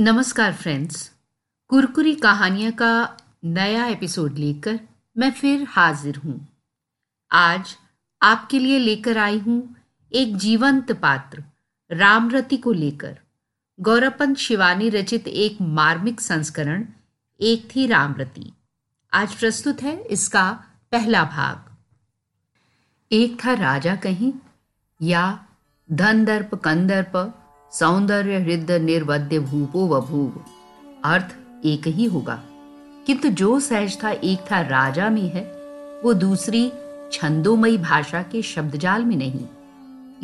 नमस्कार फ्रेंड्स, कुरकुरी कहानियाँ का नया एपिसोड लेकर मैं फिर हाजिर हूँ। आज आपके लिए लेकर आई हूँ एक जीवंत पात्र रामरति को लेकर। गौरपंथ शिवानी रचित एक मार्मिक संस्करण एक थी रामरति, आज प्रस्तुत है इसका पहला भाग। एक था राजा कहीं, या धनदर्प कंदर्प सौंदर्य हृदय निर्वद्य भूपो वभूव, अर्थ एक ही होगा, किंतु जो सहज था एक था राजा में है, वो दूसरी छंदोमयी भाषा के शब्दजाल में नहीं।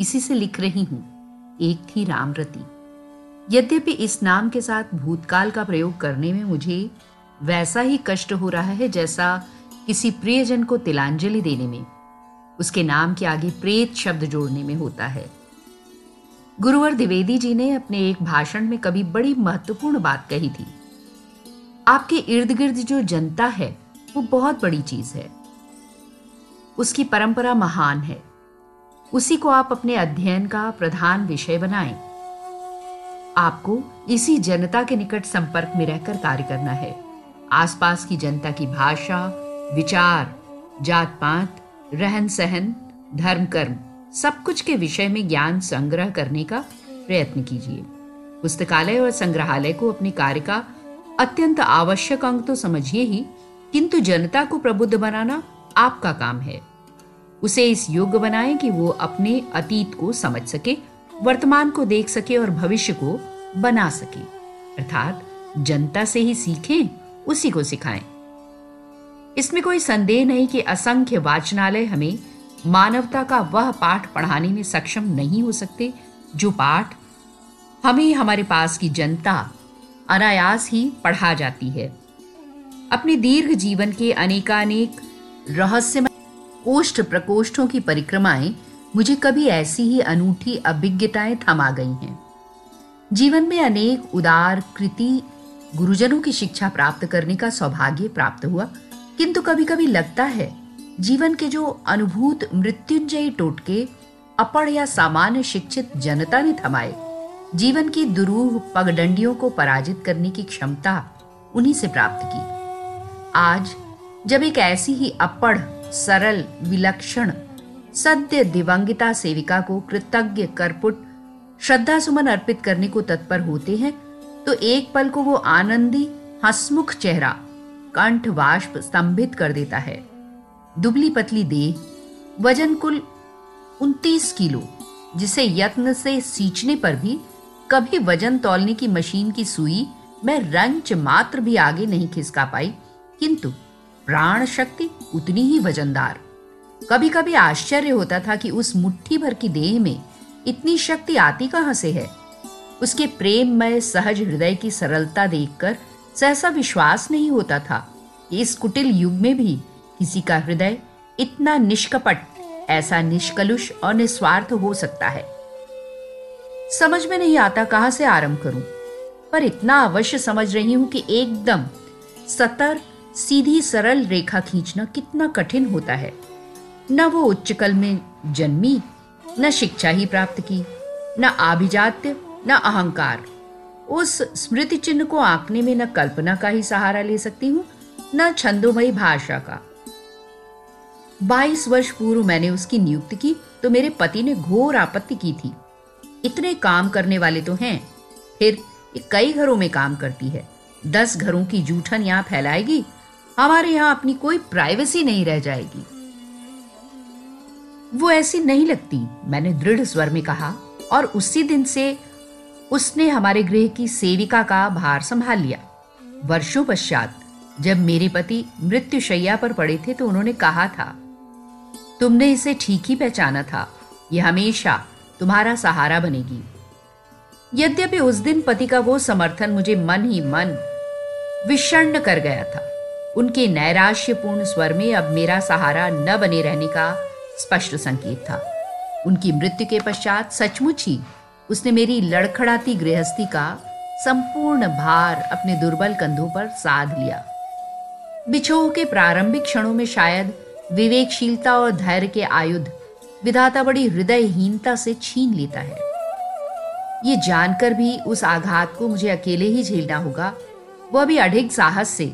इसी से लिख रही हूँ एक थी रामरति। यद्यपि इस नाम के साथ भूतकाल का प्रयोग करने में मुझे वैसा ही कष्ट हो रहा है जैसा किसी प्रियजन को तिलांजलि देने में उसके नाम के आगे प्रेत शब्द जोड़ने में होता है। गुरुवर द्विवेदी जी ने अपने एक भाषण में कभी बड़ी महत्वपूर्ण बात कही थी, आपके इर्द गिर्द जो जनता है वो बहुत बड़ी चीज है, उसकी परंपरा महान है, उसी को आप अपने अध्ययन का प्रधान विषय बनाएं। आपको इसी जनता के निकट संपर्क में रहकर कार्य करना है। आसपास की जनता की भाषा, विचार, जात पात, रहन सहन, धर्म कर्म, सब कुछ के विषय में ज्ञान संग्रह करने का प्रयत्न कीजिए। पुस्तकालय और संग्रहालय को अपने कार्य का अत्यंत आवश्यक अंग तो समझिए ही, किंतु जनता को प्रबुद्ध बनाना आपका काम है। उसे इस योग्य बनाएं कि वो अपने अतीत को समझ सके, वर्तमान को देख सके और भविष्य को बना सके, अर्थात जनता से ही सीखें, उसी को सिखाएं। इसमें कोई संदेह नहीं कि असंख्य वाचनालय हमें मानवता का वह पाठ पढ़ाने में सक्षम नहीं हो सकते जो पाठ हमें हमारे पास की जनता अनायास ही पढ़ा जाती है। अपने दीर्घ जीवन के अनेकानेक रहस्यमय कोष्ठ प्रकोष्ठों की परिक्रमाएं मुझे कभी ऐसी ही अनूठी अभिज्ञताएं थमा गई हैं। जीवन में अनेक उदार कृति गुरुजनों की शिक्षा प्राप्त करने का सौभाग्य प्राप्त हुआ, किंतु कभी कभी लगता है जीवन के जो अनुभूत मृत्युंजयी टोटके अपढ़ या सामान्य शिक्षित जनता ने थमाए, जीवन की दुरूह पगडंडियों को पराजित करने की क्षमता उन्हीं से प्राप्त की। आज जब एक ऐसी ही अपढ़, सरल, विलक्षण सद्य दिवंगिता सेविका को कृतज्ञ करपुट श्रद्धा सुमन अर्पित करने को तत्पर होते हैं, तो एक पल को वो आनंदी हंसमुख चेहरा कंठ वाष्प स्तंभित कर देता है। दुबली पतली देह, वजन कुल 29 किलो, जिसे यत्न से सींचने पर भी कभी वजन तौलने की मशीन की सुई में रंच मात्र भी आगे नहीं खिसका पाई, किंतु प्राण शक्ति उतनी ही वजनदार। कभी कभी आश्चर्य होता था कि उस मुट्ठी भर की देह में इतनी शक्ति आती कहाँ से है। उसके प्रेममय सहज हृदय की सरलता देखकर सहसा विश्वास नहीं होता था इस कुटिल युग में भी किसी का हृदय इतना निष्कपट, ऐसा निष्कलुष और निस्वार्थ हो सकता है। समझ में नहीं आता कहां से आरंभ करूं, पर इतना अवश्य समझ रही हूं कि एकदम सतर सीधी सरल रेखा खींचना कितना कठिन होता है। न वो उच्चकल में जन्मी, न शिक्षा ही प्राप्त की, न आभिजात्य, न अहंकार। उस स्मृति चिन्ह को आंकने में न कल्पना का ही सहारा ले सकती हूँ, न छंदोमयी भाषा का। 22 वर्ष पूर्व मैंने उसकी नियुक्ति की तो मेरे पति ने घोर आपत्ति की थी। इतने काम करने वाले तो हैं, फिर कई घरों में काम करती है, 10 घरों की जूठन यहाँ फैलाएगी, हमारे यहाँ अपनी कोई प्राइवेसी नहीं रह जाएगी। वो ऐसी नहीं लगती, मैंने दृढ़ स्वर में कहा, और उसी दिन से उसने हमारे गृह की सेविका का भार संभाल लिया। वर्षों पश्चात जब मेरे पति मृत्युशैया पर पड़े थे तो उन्होंने कहा था, तुमने इसे ठीक ही पहचाना था, यह हमेशा तुम्हारा सहारा बनेगी। यद्यपि उस दिन पति का वो समर्थन मुझे मन ही मन विषण्ण कर गया था। उनके नैराश्यपूर्ण स्वर में अब मेरा सहारा न बने रहने का स्पष्ट संकेत था। उनकी मृत्यु के पश्चात सचमुच ही उसने मेरी लड़खड़ाती गृहस्थी का संपूर्ण भार अपने दुर्बल कंधों पर साध लिया। बिछोह के प्रारंभिक क्षणों में शायद विवेकशीलता और धैर्य के आयुध विधाता बड़ी हृदयहीनता से छीन लेता है। ये जानकर भी उस आघात को मुझे अकेले ही झेलना होगा, वह भी अडिग साहस से,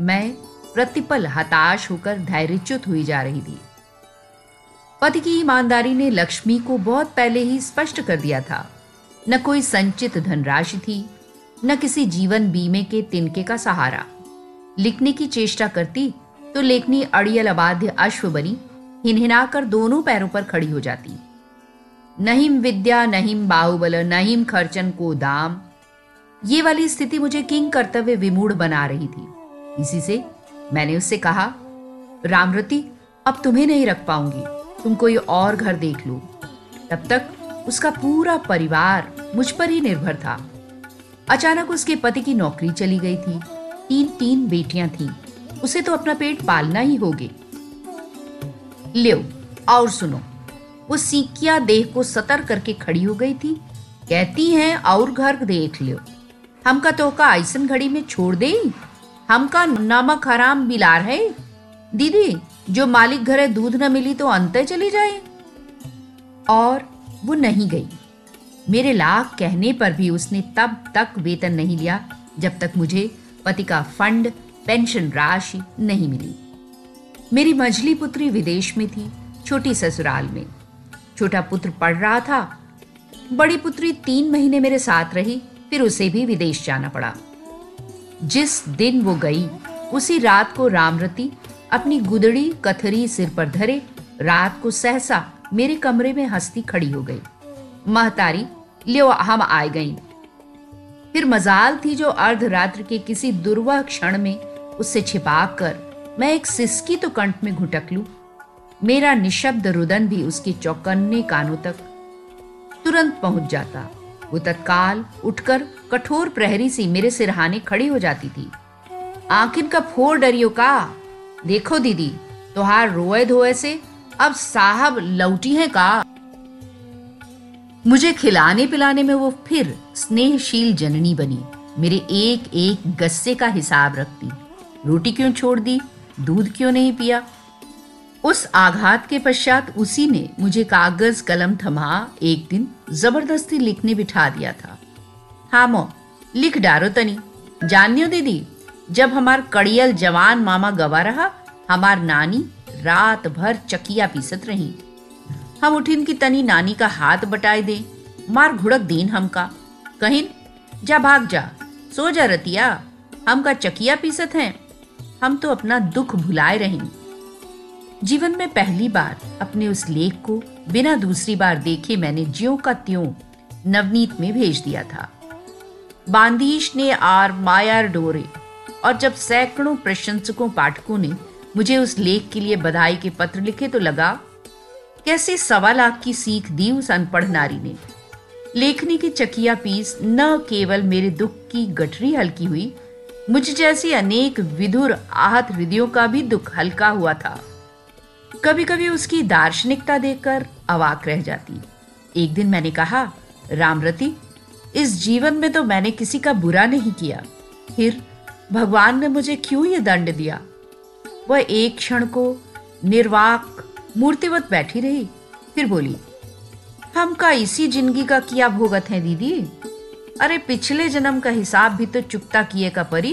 मैं प्रतिपल हताश होकर धैर्यच्युत हुई जा रही थी। पति की ईमानदारी ने लक्ष्मी को बहुत पहले ही स्पष्ट कर दिया था। न कोई संचित धनराशि थी, न किसी जीवन बीमे के तिनके का सहारा। लिखने की चेष्टा करती तो लेखनी अड़ियल अबाध्य अश्व बनी हिनहिनाकर दोनों पैरों पर खड़ी हो जाती। नहीम विद्या, नहीम बाहुबल, नहीम खर्चन को दाम, ये वाली स्थिति मुझे किंग कर्तव्य विमूढ़ बना रही थी। इसी से मैंने उससे कहा, रामरति अब तुम्हें नहीं रख पाऊंगी, तुम कोई और घर देख लो। तब तक उसका पूरा परिवार मुझ पर ही निर्भर था। अचानक उसके पति की नौकरी चली गई थी, 3 बेटियां थीं, उसे तो अपना पेट पालना ही होगे। लियो और सुनो, वो सीकिया देह को सतर करके खड़ी हो गई थी, कहती हैं और घर देख लियो। हमका तोका आइसन घड़ी में छोड़ दे, हमका नमक हराम बिलार है। दीदी जो मालिक घर है दूध न मिली तो अंतर चली जाए। और वो नहीं गई। मेरे लाख कहने पर भी उसने तब तक वेतन नहीं लिया जब तक मुझे पति का फंड, पेंशन राशि नहीं मिली। मेरी मझली पुत्री विदेश में थी, छोटी ससुराल में। छोटा पुत्र पढ़ रहा था। बड़ी पुत्री 3 महीने मेरे साथ रही, फिर उसे भी विदेश जाना पड़ा। जिस दिन वो गई उसी रात को रामरति अपनी गुदड़ी कथरी सिर पर धरे रात को सहसा मेरे कमरे में हंसती खड़ी हो गई। महतारी लियो हम आए गई। फिर मजाल थी जो अर्धरात्र के किसी दुर्वाह क्षण में उससे छिपाक कर मैं एक सिसकी तो कंठ में घुटक लूं। मेरा निशब्द रुदन भी उसके चौकन्ने कानों तक तुरंत पहुंच जाता। वो तत्काल उठकर कठोर प्रहरी सी मेरे सिरहाने खड़ी हो जाती थी। आखिर का फोर डरियो का, देखो दीदी तोहार रोए धोए से अब साहब लौटी है का। मुझे खिलाने पिलाने में वो फिर स्नेहशील जननी बनी, मेरे एक एक गस्से का हिसाब रखती। रोटी क्यों छोड़ दी, दूध क्यों नहीं पिया। उस आघात के पश्चात उसी ने मुझे कागज कलम थमा एक दिन जबरदस्ती लिखने बिठा दिया था। हाँ मो लिख डारो तनी, जानियो दीदी जब हमार कड़ियल जवान मामा गवा रहा, हमार नानी रात भर चकिया पीसत रही। हम उठिन की तनी नानी का हाथ बटाए दे, मार घुड़क देन हमका, कहिन जा भाग जा, सो जा रतिया, हमका चकिया पीसत हैं। हम तो अपना दुख भुलाए रहीं। जीवन में पहली बार अपने उस लेख को बिना दूसरी बार देखे मैंने ज्यों का त्यों नवनीत में भेज दिया था। बांदीश ने आर मायर डोरे, और जब सैकड़ों प्रशंसकों पाठकों ने मुझे उस लेख के लिए बधाई के पत्र लिखे तो लगा कैसे 1.25 लाख की सीख दी उस अनपढ़ नारी ने। लेखनी की चकिया पीस न केवल मेरे दुख की गठरी हल्की हुई, मुझ जैसी अनेक विधुर आहत हृदयों का भी दुख हल्का हुआ था। कभी कभी उसकी दार्शनिकता देखकर अवाक रह जाती। एक दिन मैंने कहा, रामरति इस जीवन में तो मैंने किसी का बुरा नहीं किया, फिर भगवान ने मुझे क्यों ये दंड दिया। वह एक क्षण को निर्वाक मूर्तिवत बैठी रही, फिर बोली, हमका इसी जिंदगी का किया भोगत है दीदी। अरे पिछले जन्म का हिसाब भी तो चुकता किए का परी।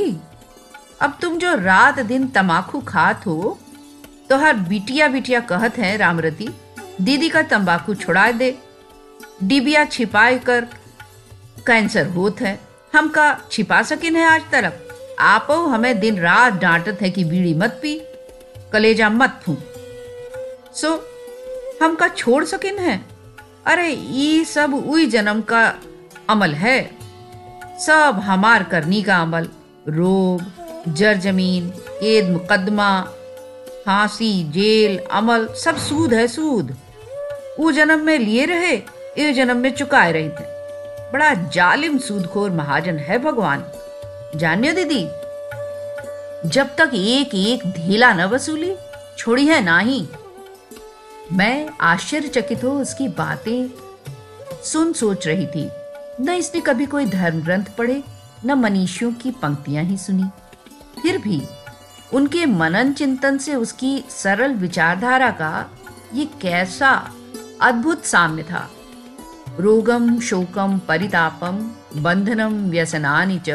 अब तुम जो रात दिन तंबाकू खात हो तो हर बिटिया बिटिया कहत है, रामरति दीदी का तंबाकू छुड़ा दे, डिबिया छिपाए कर कैंसर होत है। हमका छिपा सकिन है आज तक। आपो हमें दिन रात डांटत है कि बीड़ी मत पी, कलेजा मत फूंक, सो हमका छोड़ सकिन है। अरे ये सब उई जन्म का अमल है, सब हमार करनी का अमल। रोब, जरजमीन, कैद, मुकदमा, फांसी, जेल, अमल सब सूद है सूद। ऊ जन्म में लिए रहे, इस जन्म में चुकाए रहे थे। बड़ा जालिम सूदखोर महाजन है भगवान, जानियो दीदी। जब तक एक एक ढीला न वसूली छोड़ी है ना ही। मैं आश्चर्यचकित हो उसकी बातें सुन सोच रही थी। न इसने कभी कोई धर्म ग्रंथ पढ़े, न मनीषियों की पंक्तियां ही सुनी। फिर भी उनके मनन चिंतन से उसकी सरल विचारधारा का ये कैसा अद्भुत साम्य था। रोगम शोकम परितापम बंधनम व्यसनानि च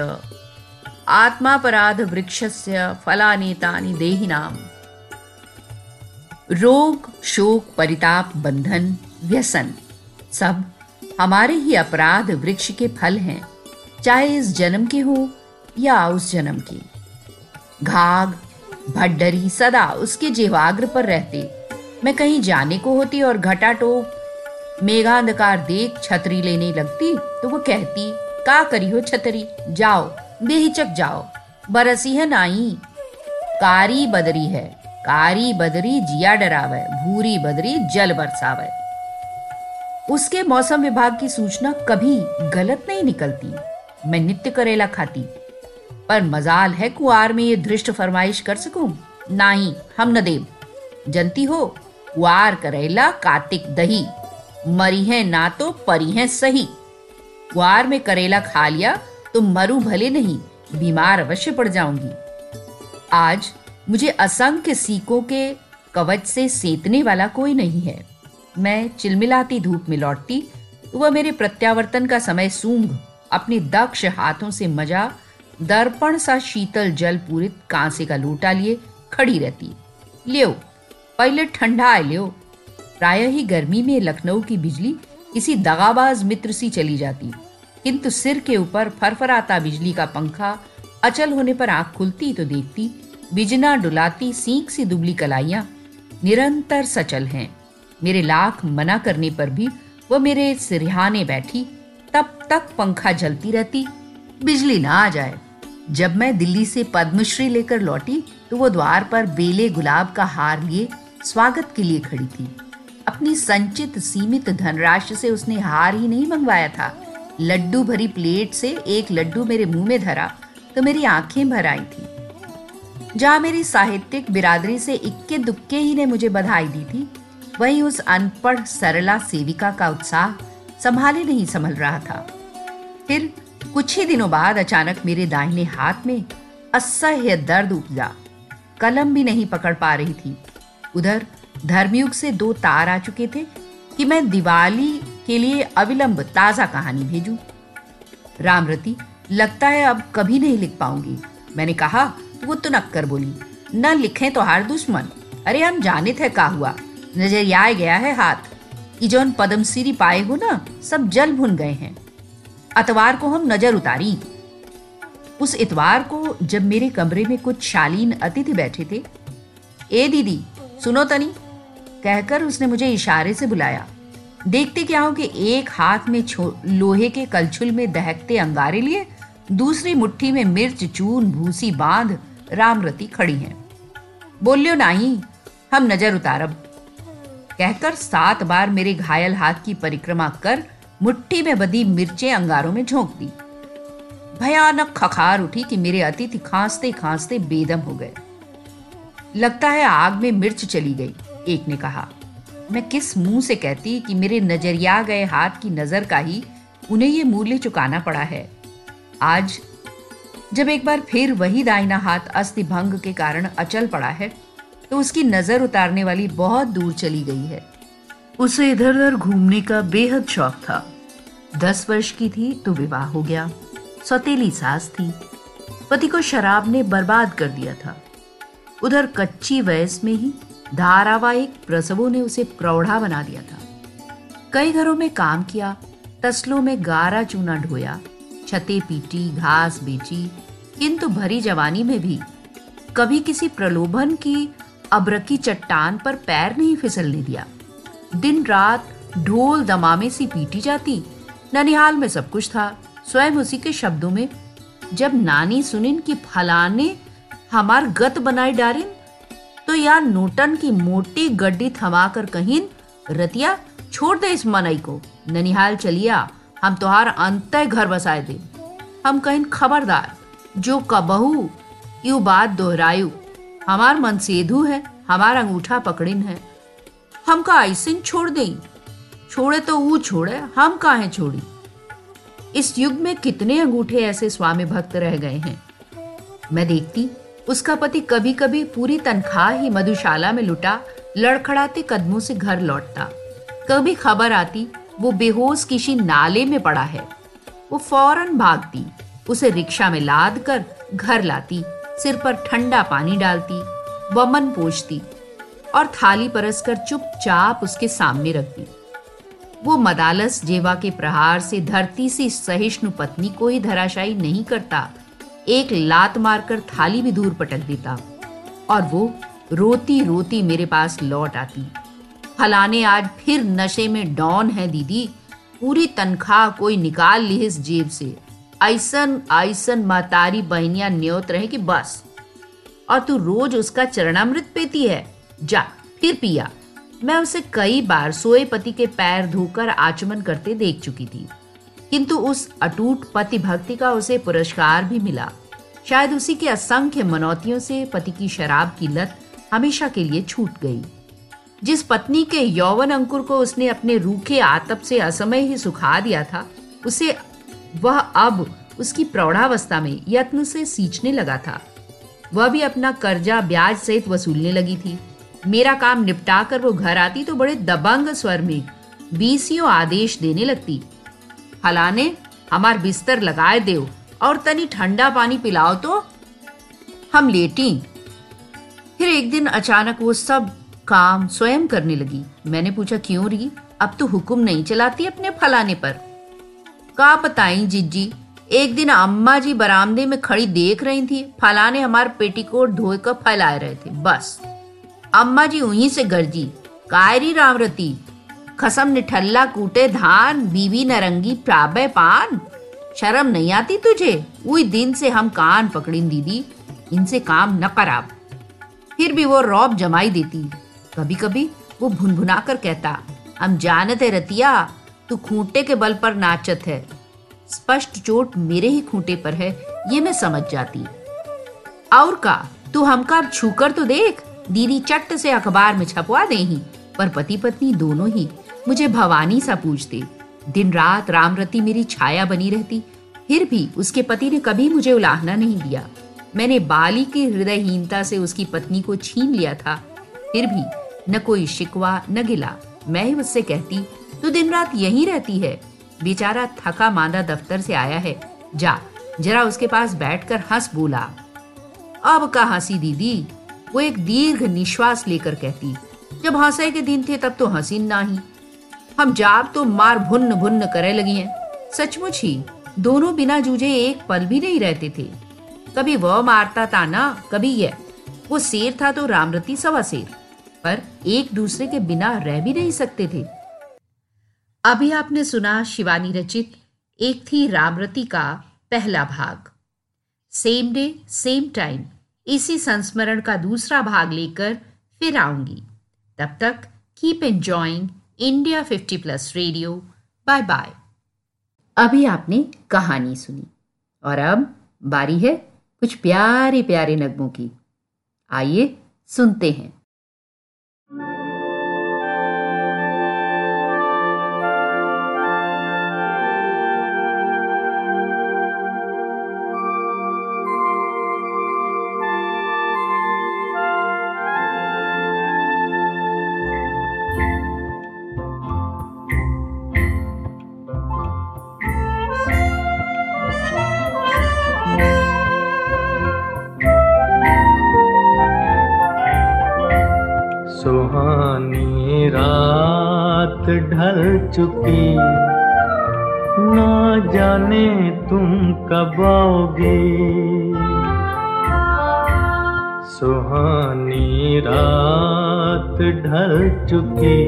आत्मापराध वृक्षस्य फलानेतानि देहिनाम। रोग शोक परिताप बंधन व्यसन सब हमारे ही अपराध वृक्ष के फल हैं, चाहे इस जन्म के हो या उस जन्म के। घाघ भड्डरी सदा उसके जीवाग्र पर रहते। मैं कहीं जाने को होती और घटा टोप मेघांधकार देख छतरी लेने लगती तो वो कहती, का करी हो छतरी, जाओ बेहिचक जाओ, बरसी है नाई। कारी बदरी है, कारी बदरी जिया डरावे, भूरी बदरी जल बरसावे। उसके मौसम विभाग की सूचना कभी गलत नहीं निकलती। मैं नित्य करेला खाती, पर मजाल है कुआर में ये धृष्ट फरमाइश कर सकूं? नहीं, हम न देव। जनती हो कुआर करेला कातिक दही, मरी है ना तो परी है सही। कुआर में करेला खा लिया तो मरू भले नहीं, बीमार अवश्य पड़ जाऊंगी। आज मुझे असंख्य सीकों के कवच से सेतने वाला कोई नहीं है। मैं चिलमिलाती धूप में लौटती तो वह मेरे प्रत्यावर्तन का समय सूंघ अपने दक्ष हाथों से मजा दर्पण सा शीतल जल पूरित कांसे का लोटा लिए खड़ी रहती। लियो पहले ठंडा आए लियो। प्रायः ही गर्मी में लखनऊ की बिजली किसी दगाबाज मित्र सी चली जाती, किंतु सिर के ऊपर फरफराता बिजली का पंखा अचल होने पर आंख खुलती तो देखती बिजना डुलाती सींक सी दुबली कलाइयाँ निरंतर सचल हैं। मेरे लाख मना करने पर भी वह मेरे सिरहाने बैठी तब तक पंखा जलती रहती, बिजली ना आ जाए। जब मैं दिल्ली से पद्मश्री लेकर लौटी तो वो द्वार पर बेले गुलाब का हार लिए स्वागत के लिए खड़ी थी। अपनी संचित सीमित धनराशि से उसने हार ही नहीं मंगवाया था। लड्डू भरी प्लेट से एक लड्डू मेरे मुंह में धरा तो मेरी आंखें भर आई थी। जहाँ मेरी साहित्यिक बिरादरी से इक्के दुक्के ही ने मुझे बधाई दी थी, वहीं उस अनपढ़ सरला सेविका का उत्साह संभाले नहीं संभल रहा था। फिर कुछ ही दिनों बाद अचानक मेरे दाहिने हाथ में असह्य दर्द उपजा, कलम भी नहीं पकड़ पा रही थी। उधर धर्मयुग से 2 तार आ चुके थे कि मैं दिवाली के लिए अविलंब ताज़ा कहानी भेजूं। रामरती लगता है अब कभी नहीं लिख पाऊंगी, मैंने कहा तो वो तुनक्कर बोली, न लिखें तो हार दुश्मन। अरे हम जाने थे का हुआ, नजर आ गया है हाथ। इजोन पद्मश्री पाए हो ना, सब जल भुन गए हैं। अतवार को हम नजर उतारी। उस इतवार को जब मेरे कमरे में कुछ शालीन अतिथि बैठे थे, ए दीदी सुनो तनी, कहकर उसने मुझे इशारे से बुलाया। देखते क्या हो कि एक हाथ में लोहे के कलछुल में दहकते अंगारे लिए, दूसरी मुट्ठी में मिर्च चून भूसी बांध रामरती खड़ी हैं। बोलियो नहीं, हम नजर उतारब, कहकर 7 बार मेरे घायल हाथ की परिक्रमा कर मुट्ठी में बदी मिर्चें अंगारों में झोंक दी। भयानक खखार उठी कि मेरे अतिथि खांसते खांसते बेदम हो गए। लगता है आग में मिर्च चली गई, एक ने कहा। मैं किस मुंह से कहती कि मेरे नजरिया गए हाथ की नजर का ही उन्हें ये मूल्य चुकाना पड़ा है। आज जब एक बार फिर वही दाहिना हाथ अस्थिभंग के कारण अचल पड़ा है तो उसकी नजर उतारने वाली बहुत दूर चली गई है। उसे इधर उधर घूमने का बेहद शौक था। 10 वर्ष की थी तो विवाह हो गया। सौतेली सास थी, पति को शराब ने बर्बाद कर दिया था। उधर कच्ची वयस में ही धारावाहिक प्रसवों ने उसे प्रौढ़ा बना दिया था। कई घरों में काम किया, तसलों में गारा चूना ढोया, छते पीटी, घास बेची, किंतु भरी जवानी में भी कभी किसी प्रलोभन की अबरकी चट्टान पर पैर नहीं फिसलने दिया। दिन रात ढोल दमामे सी पीटी जाती। ननिहाल में सब कुछ था। स्वयं उसी के शब्दों में जब नानी सुनिन की फलाने हमार गत बनाई डारिन तो या नोटन की मोटी गड्डी थमाकर कहिन, रतिया छोड़ दे इस मनई को, ननिहाल चलिया, हम तोहार अंत घर बसाए दे। हम कहिन खबरदार, जो कबहू यू बात दोहरायू, हमार मन सेधू है, हमार अंगूठा पकड़िन है, हम का ऐसे छोड़ दें। छोड़े तो वो छोड़े, हम काहे छोड़ी। इस युग में कितने अंगूठे ऐसे स्वामी भक्त रह गए हैं। मैं देखती उसका पति कभी कभी पूरी तनख्वाह ही मधुशाला में लुटा लड़खड़ाते कदमों से घर लौटता। कभी खबर आती वो बेहोश किसी नाले में पड़ा है। वो फौरन भागती, उसे रिक्शा में लाद कर घर लाती, सिर पर ठंडा पानी डालती, वमन पोंछती और थाली परसकर चुपचाप उसके सामने रखती। वो मदालस जेवा के प्रहार से धरती से सहिष्णु पत्नी को ही धराशायी नहीं करता, एक लात मारकर थाली भी दूर पटक देता और वो रोती रोती मेरे पास लौट आती। फलाने आज फिर नशे में डॉन है दीदी, पूरी तनख्वाह कोई निकाल ली इस जेब से, ऐसन ऐसन मातारी बहनियां न्योत रहे कि बस, और तू रोज उसका चरणामृत पीती है, जा फिर पिया। मैं उसे कई बार सोए पति के पैर धोकर आचमन करते देख चुकी थी, किंतु उस अटूट पति भक्ति का उसे पुरस्कार भी मिला। शायद उसी के असंख्य मनौतियों से पति की शराब की लत हमेशा के लिए छूट गई। जिस पत्नी के यौवन अंकुर को उसने अपने रूखे आतप से असमय ही सुखा दिया था, उसे वह अब उसकी प्रौढ़ावस्था में यत्न से सींचने लगा था। वह भी अपना कर्जा ब्याज सहित वसूलने लगी थी। मेरा काम निपटा कर वो घर आती तो बड़े दबंग स्वर में बीसियों आदेश देने लगती, फलाने हमार बिस्तर लगाए देव और तनी ठंडा पानी पिलाओ तो हम लेटी। फिर एक दिन अचानक वो सब काम स्वयं करने लगी। मैंने पूछा, क्यों री, अब तो हुक्म नहीं चलाती अपने फलाने पर? का बताई जिज्जी, एक दिन अम्मा जी बरामदे में खड़ी देख रही थी, फलाने हमार पेटीकोट धोकर फैलाए रहे थे, बस अम्मा जी उन्हीं से गरजी, कायरी रामरती खसम निठल्ला कूटे धान, बीवी नरंगी प्राबे पान, शर्म नहीं आती तुझे? उस दिन से हम कान पकड़ीं दीदी, इनसे काम न कराब। फिर भी वो रौब जमाई देती। कभी कभी वो भुनभुना कर कहता, हम जानते रतिया तू खूंटे के बल पर नाचत है, स्पष्ट चोट मेरे ही खूंटे पर है ये मैं समझ जाती। और का तू हमका छूकर तो देख दीदी, चट्ट से अखबार में छपवा देही। पर पति पत्नी दोनों ही मुझे भवानी सा पूछते। दिन रात रामरती मेरी छाया बनी रहती। फिर भी उसके पति ने कभी मुझे उलाहना नहीं दिया। मैंने बाली की हृदयहीनता से उसकी पत्नी को छीन लिया था, फिर भी न कोई शिकवा न गिला। मैं ही उससे कहती, तू दिन रात यहीं रहती है, बेचारा थका मांदा दफ्तर से आया है, जा जरा उसके पास बैठकर हंस बोला। अब का हंसी दीदी, वो एक दीर्घ निश्वास लेकर कहती, जब हंसे के दिन थे तब तो हंसी नाही, हम जाब तो मार भुन्न भुन्न करे लगी हैं। सचमुच ही दोनों बिना जूझे एक पल भी नहीं रहते थे। कभी वह मारता ताना, कभी यह। वो शेर था तो रामरती सवा शेर, पर एक दूसरे के बिना रह भी नहीं सकते थे। अभी आपने सुना शिवानी रचित एक थी रामरती का पहला भाग। सेम डे सेम टाइम इसी संस्मरण का दूसरा भाग लेकर फिर आऊंगी। तब तक keep enjoying India 50+ radio. Bye bye. अभी आपने कहानी सुनी और अब बारी है कुछ प्यारे प्यारे नगमों की। आइए सुनते हैं। ढल चुकी ना जाने तुम कब आओगे, सुहानी रात ढल चुकी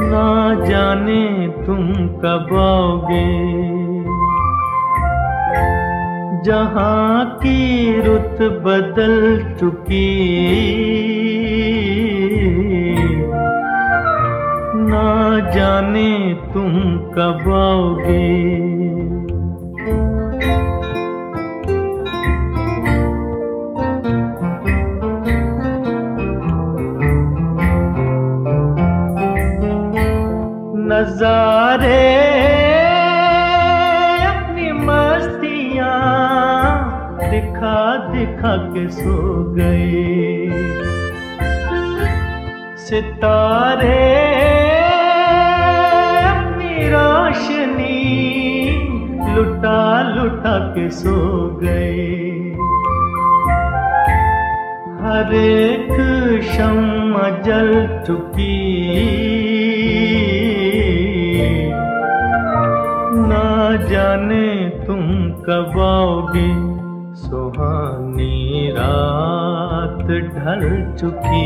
ना जाने तुम कब आओगे। जहाँ की रुत बदल चुकी ना जाने तुम कब आओगे। नजारे अपनी मस्तियाँ दिखा दिखा के सो गए, सितारे लुटा लुटा के सो गए। हर एक शम्मा जल चुकी, ना जाने तुम कब आओगे, सुहानी रात ढल चुकी,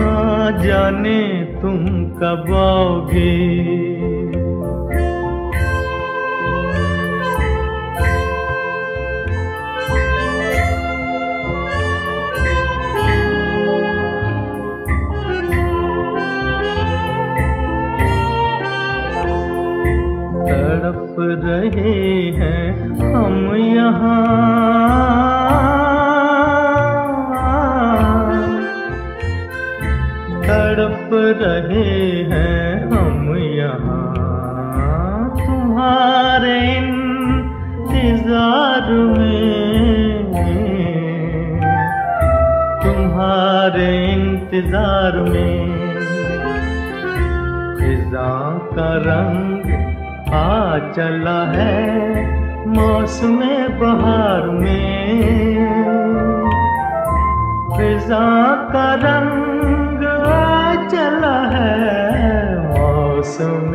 ना जाने तुम कब आओगे। तड़प रहे हैं हम यहाँ, तड़प रहे हैं हम यहाँ, तुम्हारे इंतजार में, तुम्हारे इंतजार में। फिजा का रंग आ चला है मौसम बहार में, फिजा का रंग आ चला है मौसम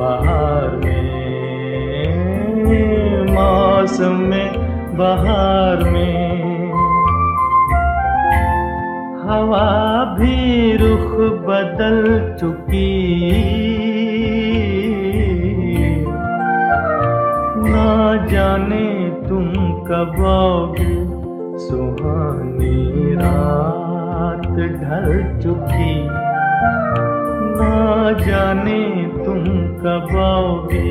बहार में, मौसम बहार में। हवा भी रुख बदल चुकी, ना जाने तुम कब आओगे, सुहानी रात ढल चुकी, ना जाने तुम कब आओगे।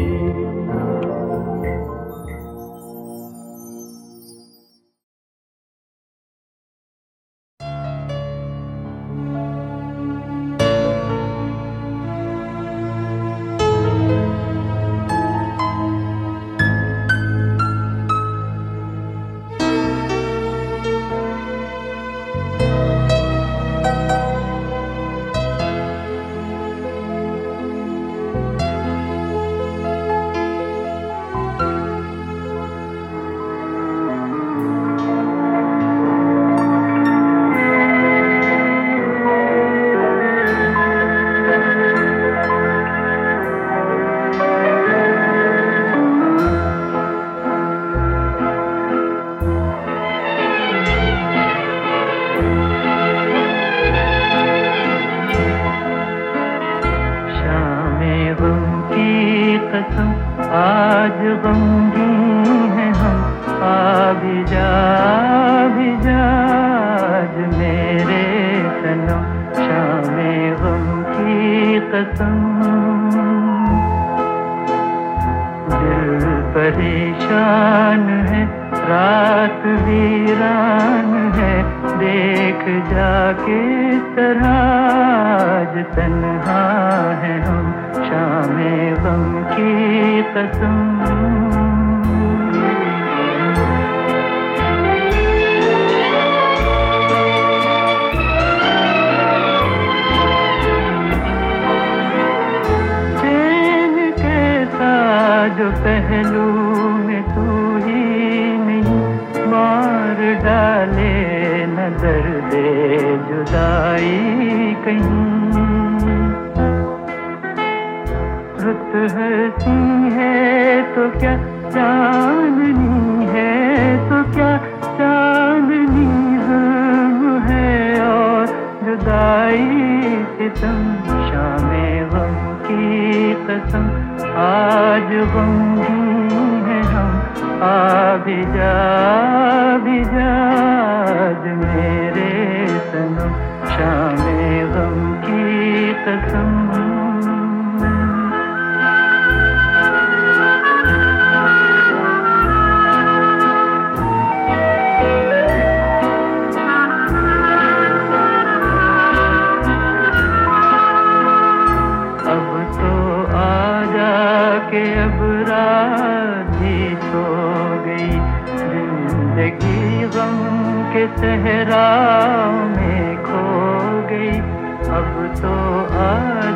अब तो आ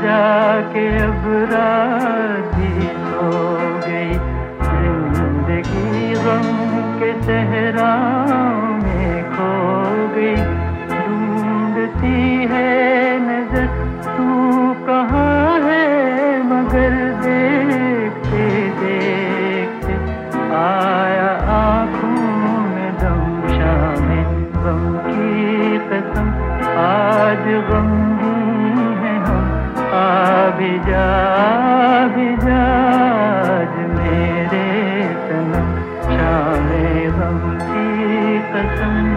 जा के अब रात ही के सहरा में खो गई, ढूंढती है नजर तू कहाँ है, मगर देखते देखते आया आँखों में दम, शामे गम की कसम आज गमगीन है हम, आ भी जा मेरे सनम, शामे गम की कसम।